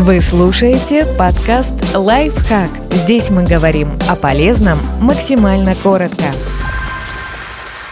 Вы слушаете подкаст «Лайфхак». Здесь мы говорим о полезном максимально коротко.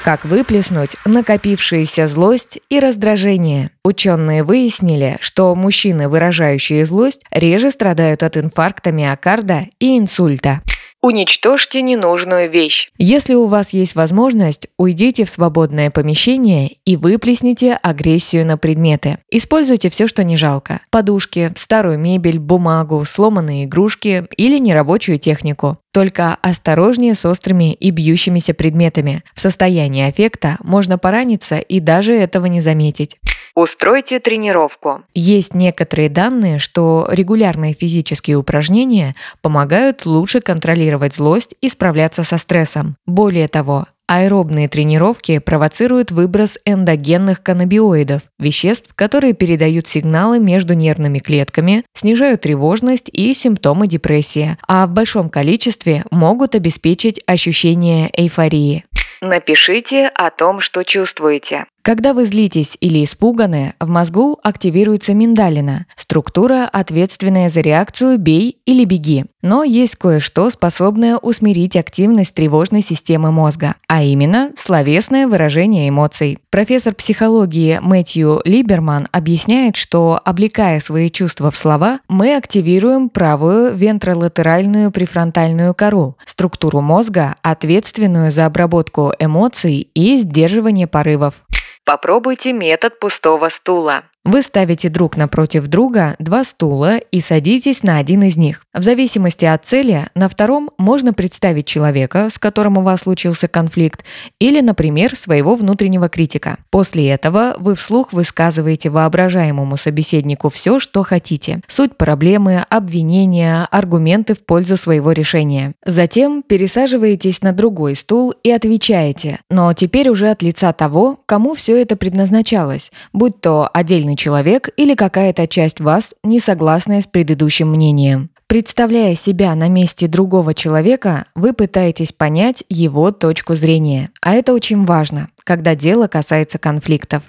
Как выплеснуть накопившуюся злость и раздражение? Ученые выяснили, что мужчины, выражающие злость, реже страдают от инфаркта миокарда и инсульта. Уничтожьте ненужную вещь. Если у вас есть возможность, уйдите в свободное помещение и выплесните агрессию на предметы. Используйте все, что не жалко. Подушки, старую мебель, бумагу, сломанные игрушки или нерабочую технику. Только осторожнее с острыми и бьющимися предметами. В состоянии аффекта можно пораниться и даже этого не заметить. Устройте тренировку. Есть некоторые данные, что регулярные физические упражнения помогают лучше контролировать злость и справляться со стрессом. Более того, аэробные тренировки провоцируют выброс эндогенных каннабиноидов, веществ, которые передают сигналы между нервными клетками, снижают тревожность и симптомы депрессии, а в большом количестве могут обеспечить ощущение эйфории. Напишите о том, что чувствуете. Когда вы злитесь или испуганы, в мозгу активируется миндалина – структура, ответственная за реакцию «бей» или «беги». Но есть кое-что, способное усмирить активность тревожной системы мозга, а именно словесное выражение эмоций. Профессор психологии Мэттью Либерман объясняет, что, облекая свои чувства в слова, мы активируем правую вентролатеральную префронтальную кору – структуру мозга, ответственную за обработку эмоций и сдерживание порывов. Попробуйте метод пустого стула. Вы ставите друг напротив друга два стула и садитесь на один из них. В зависимости от цели, на втором можно представить человека, с которым у вас случился конфликт, или, например, своего внутреннего критика. После этого вы вслух высказываете воображаемому собеседнику все, что хотите: суть проблемы, обвинения, аргументы в пользу своего решения. Затем пересаживаетесь на другой стул и отвечаете, но теперь уже от лица того, кому все это предназначалось, будь то отдельный человек или какая-то часть вас, не согласная с предыдущим мнением. Представляя себя на месте другого человека, вы пытаетесь понять его точку зрения. А это очень важно, когда дело касается конфликтов.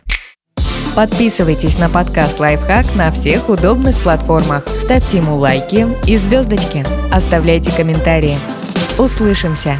Подписывайтесь на подкаст «Лайфхак» на всех удобных платформах. Ставьте ему лайки и звездочки. Оставляйте комментарии. Услышимся!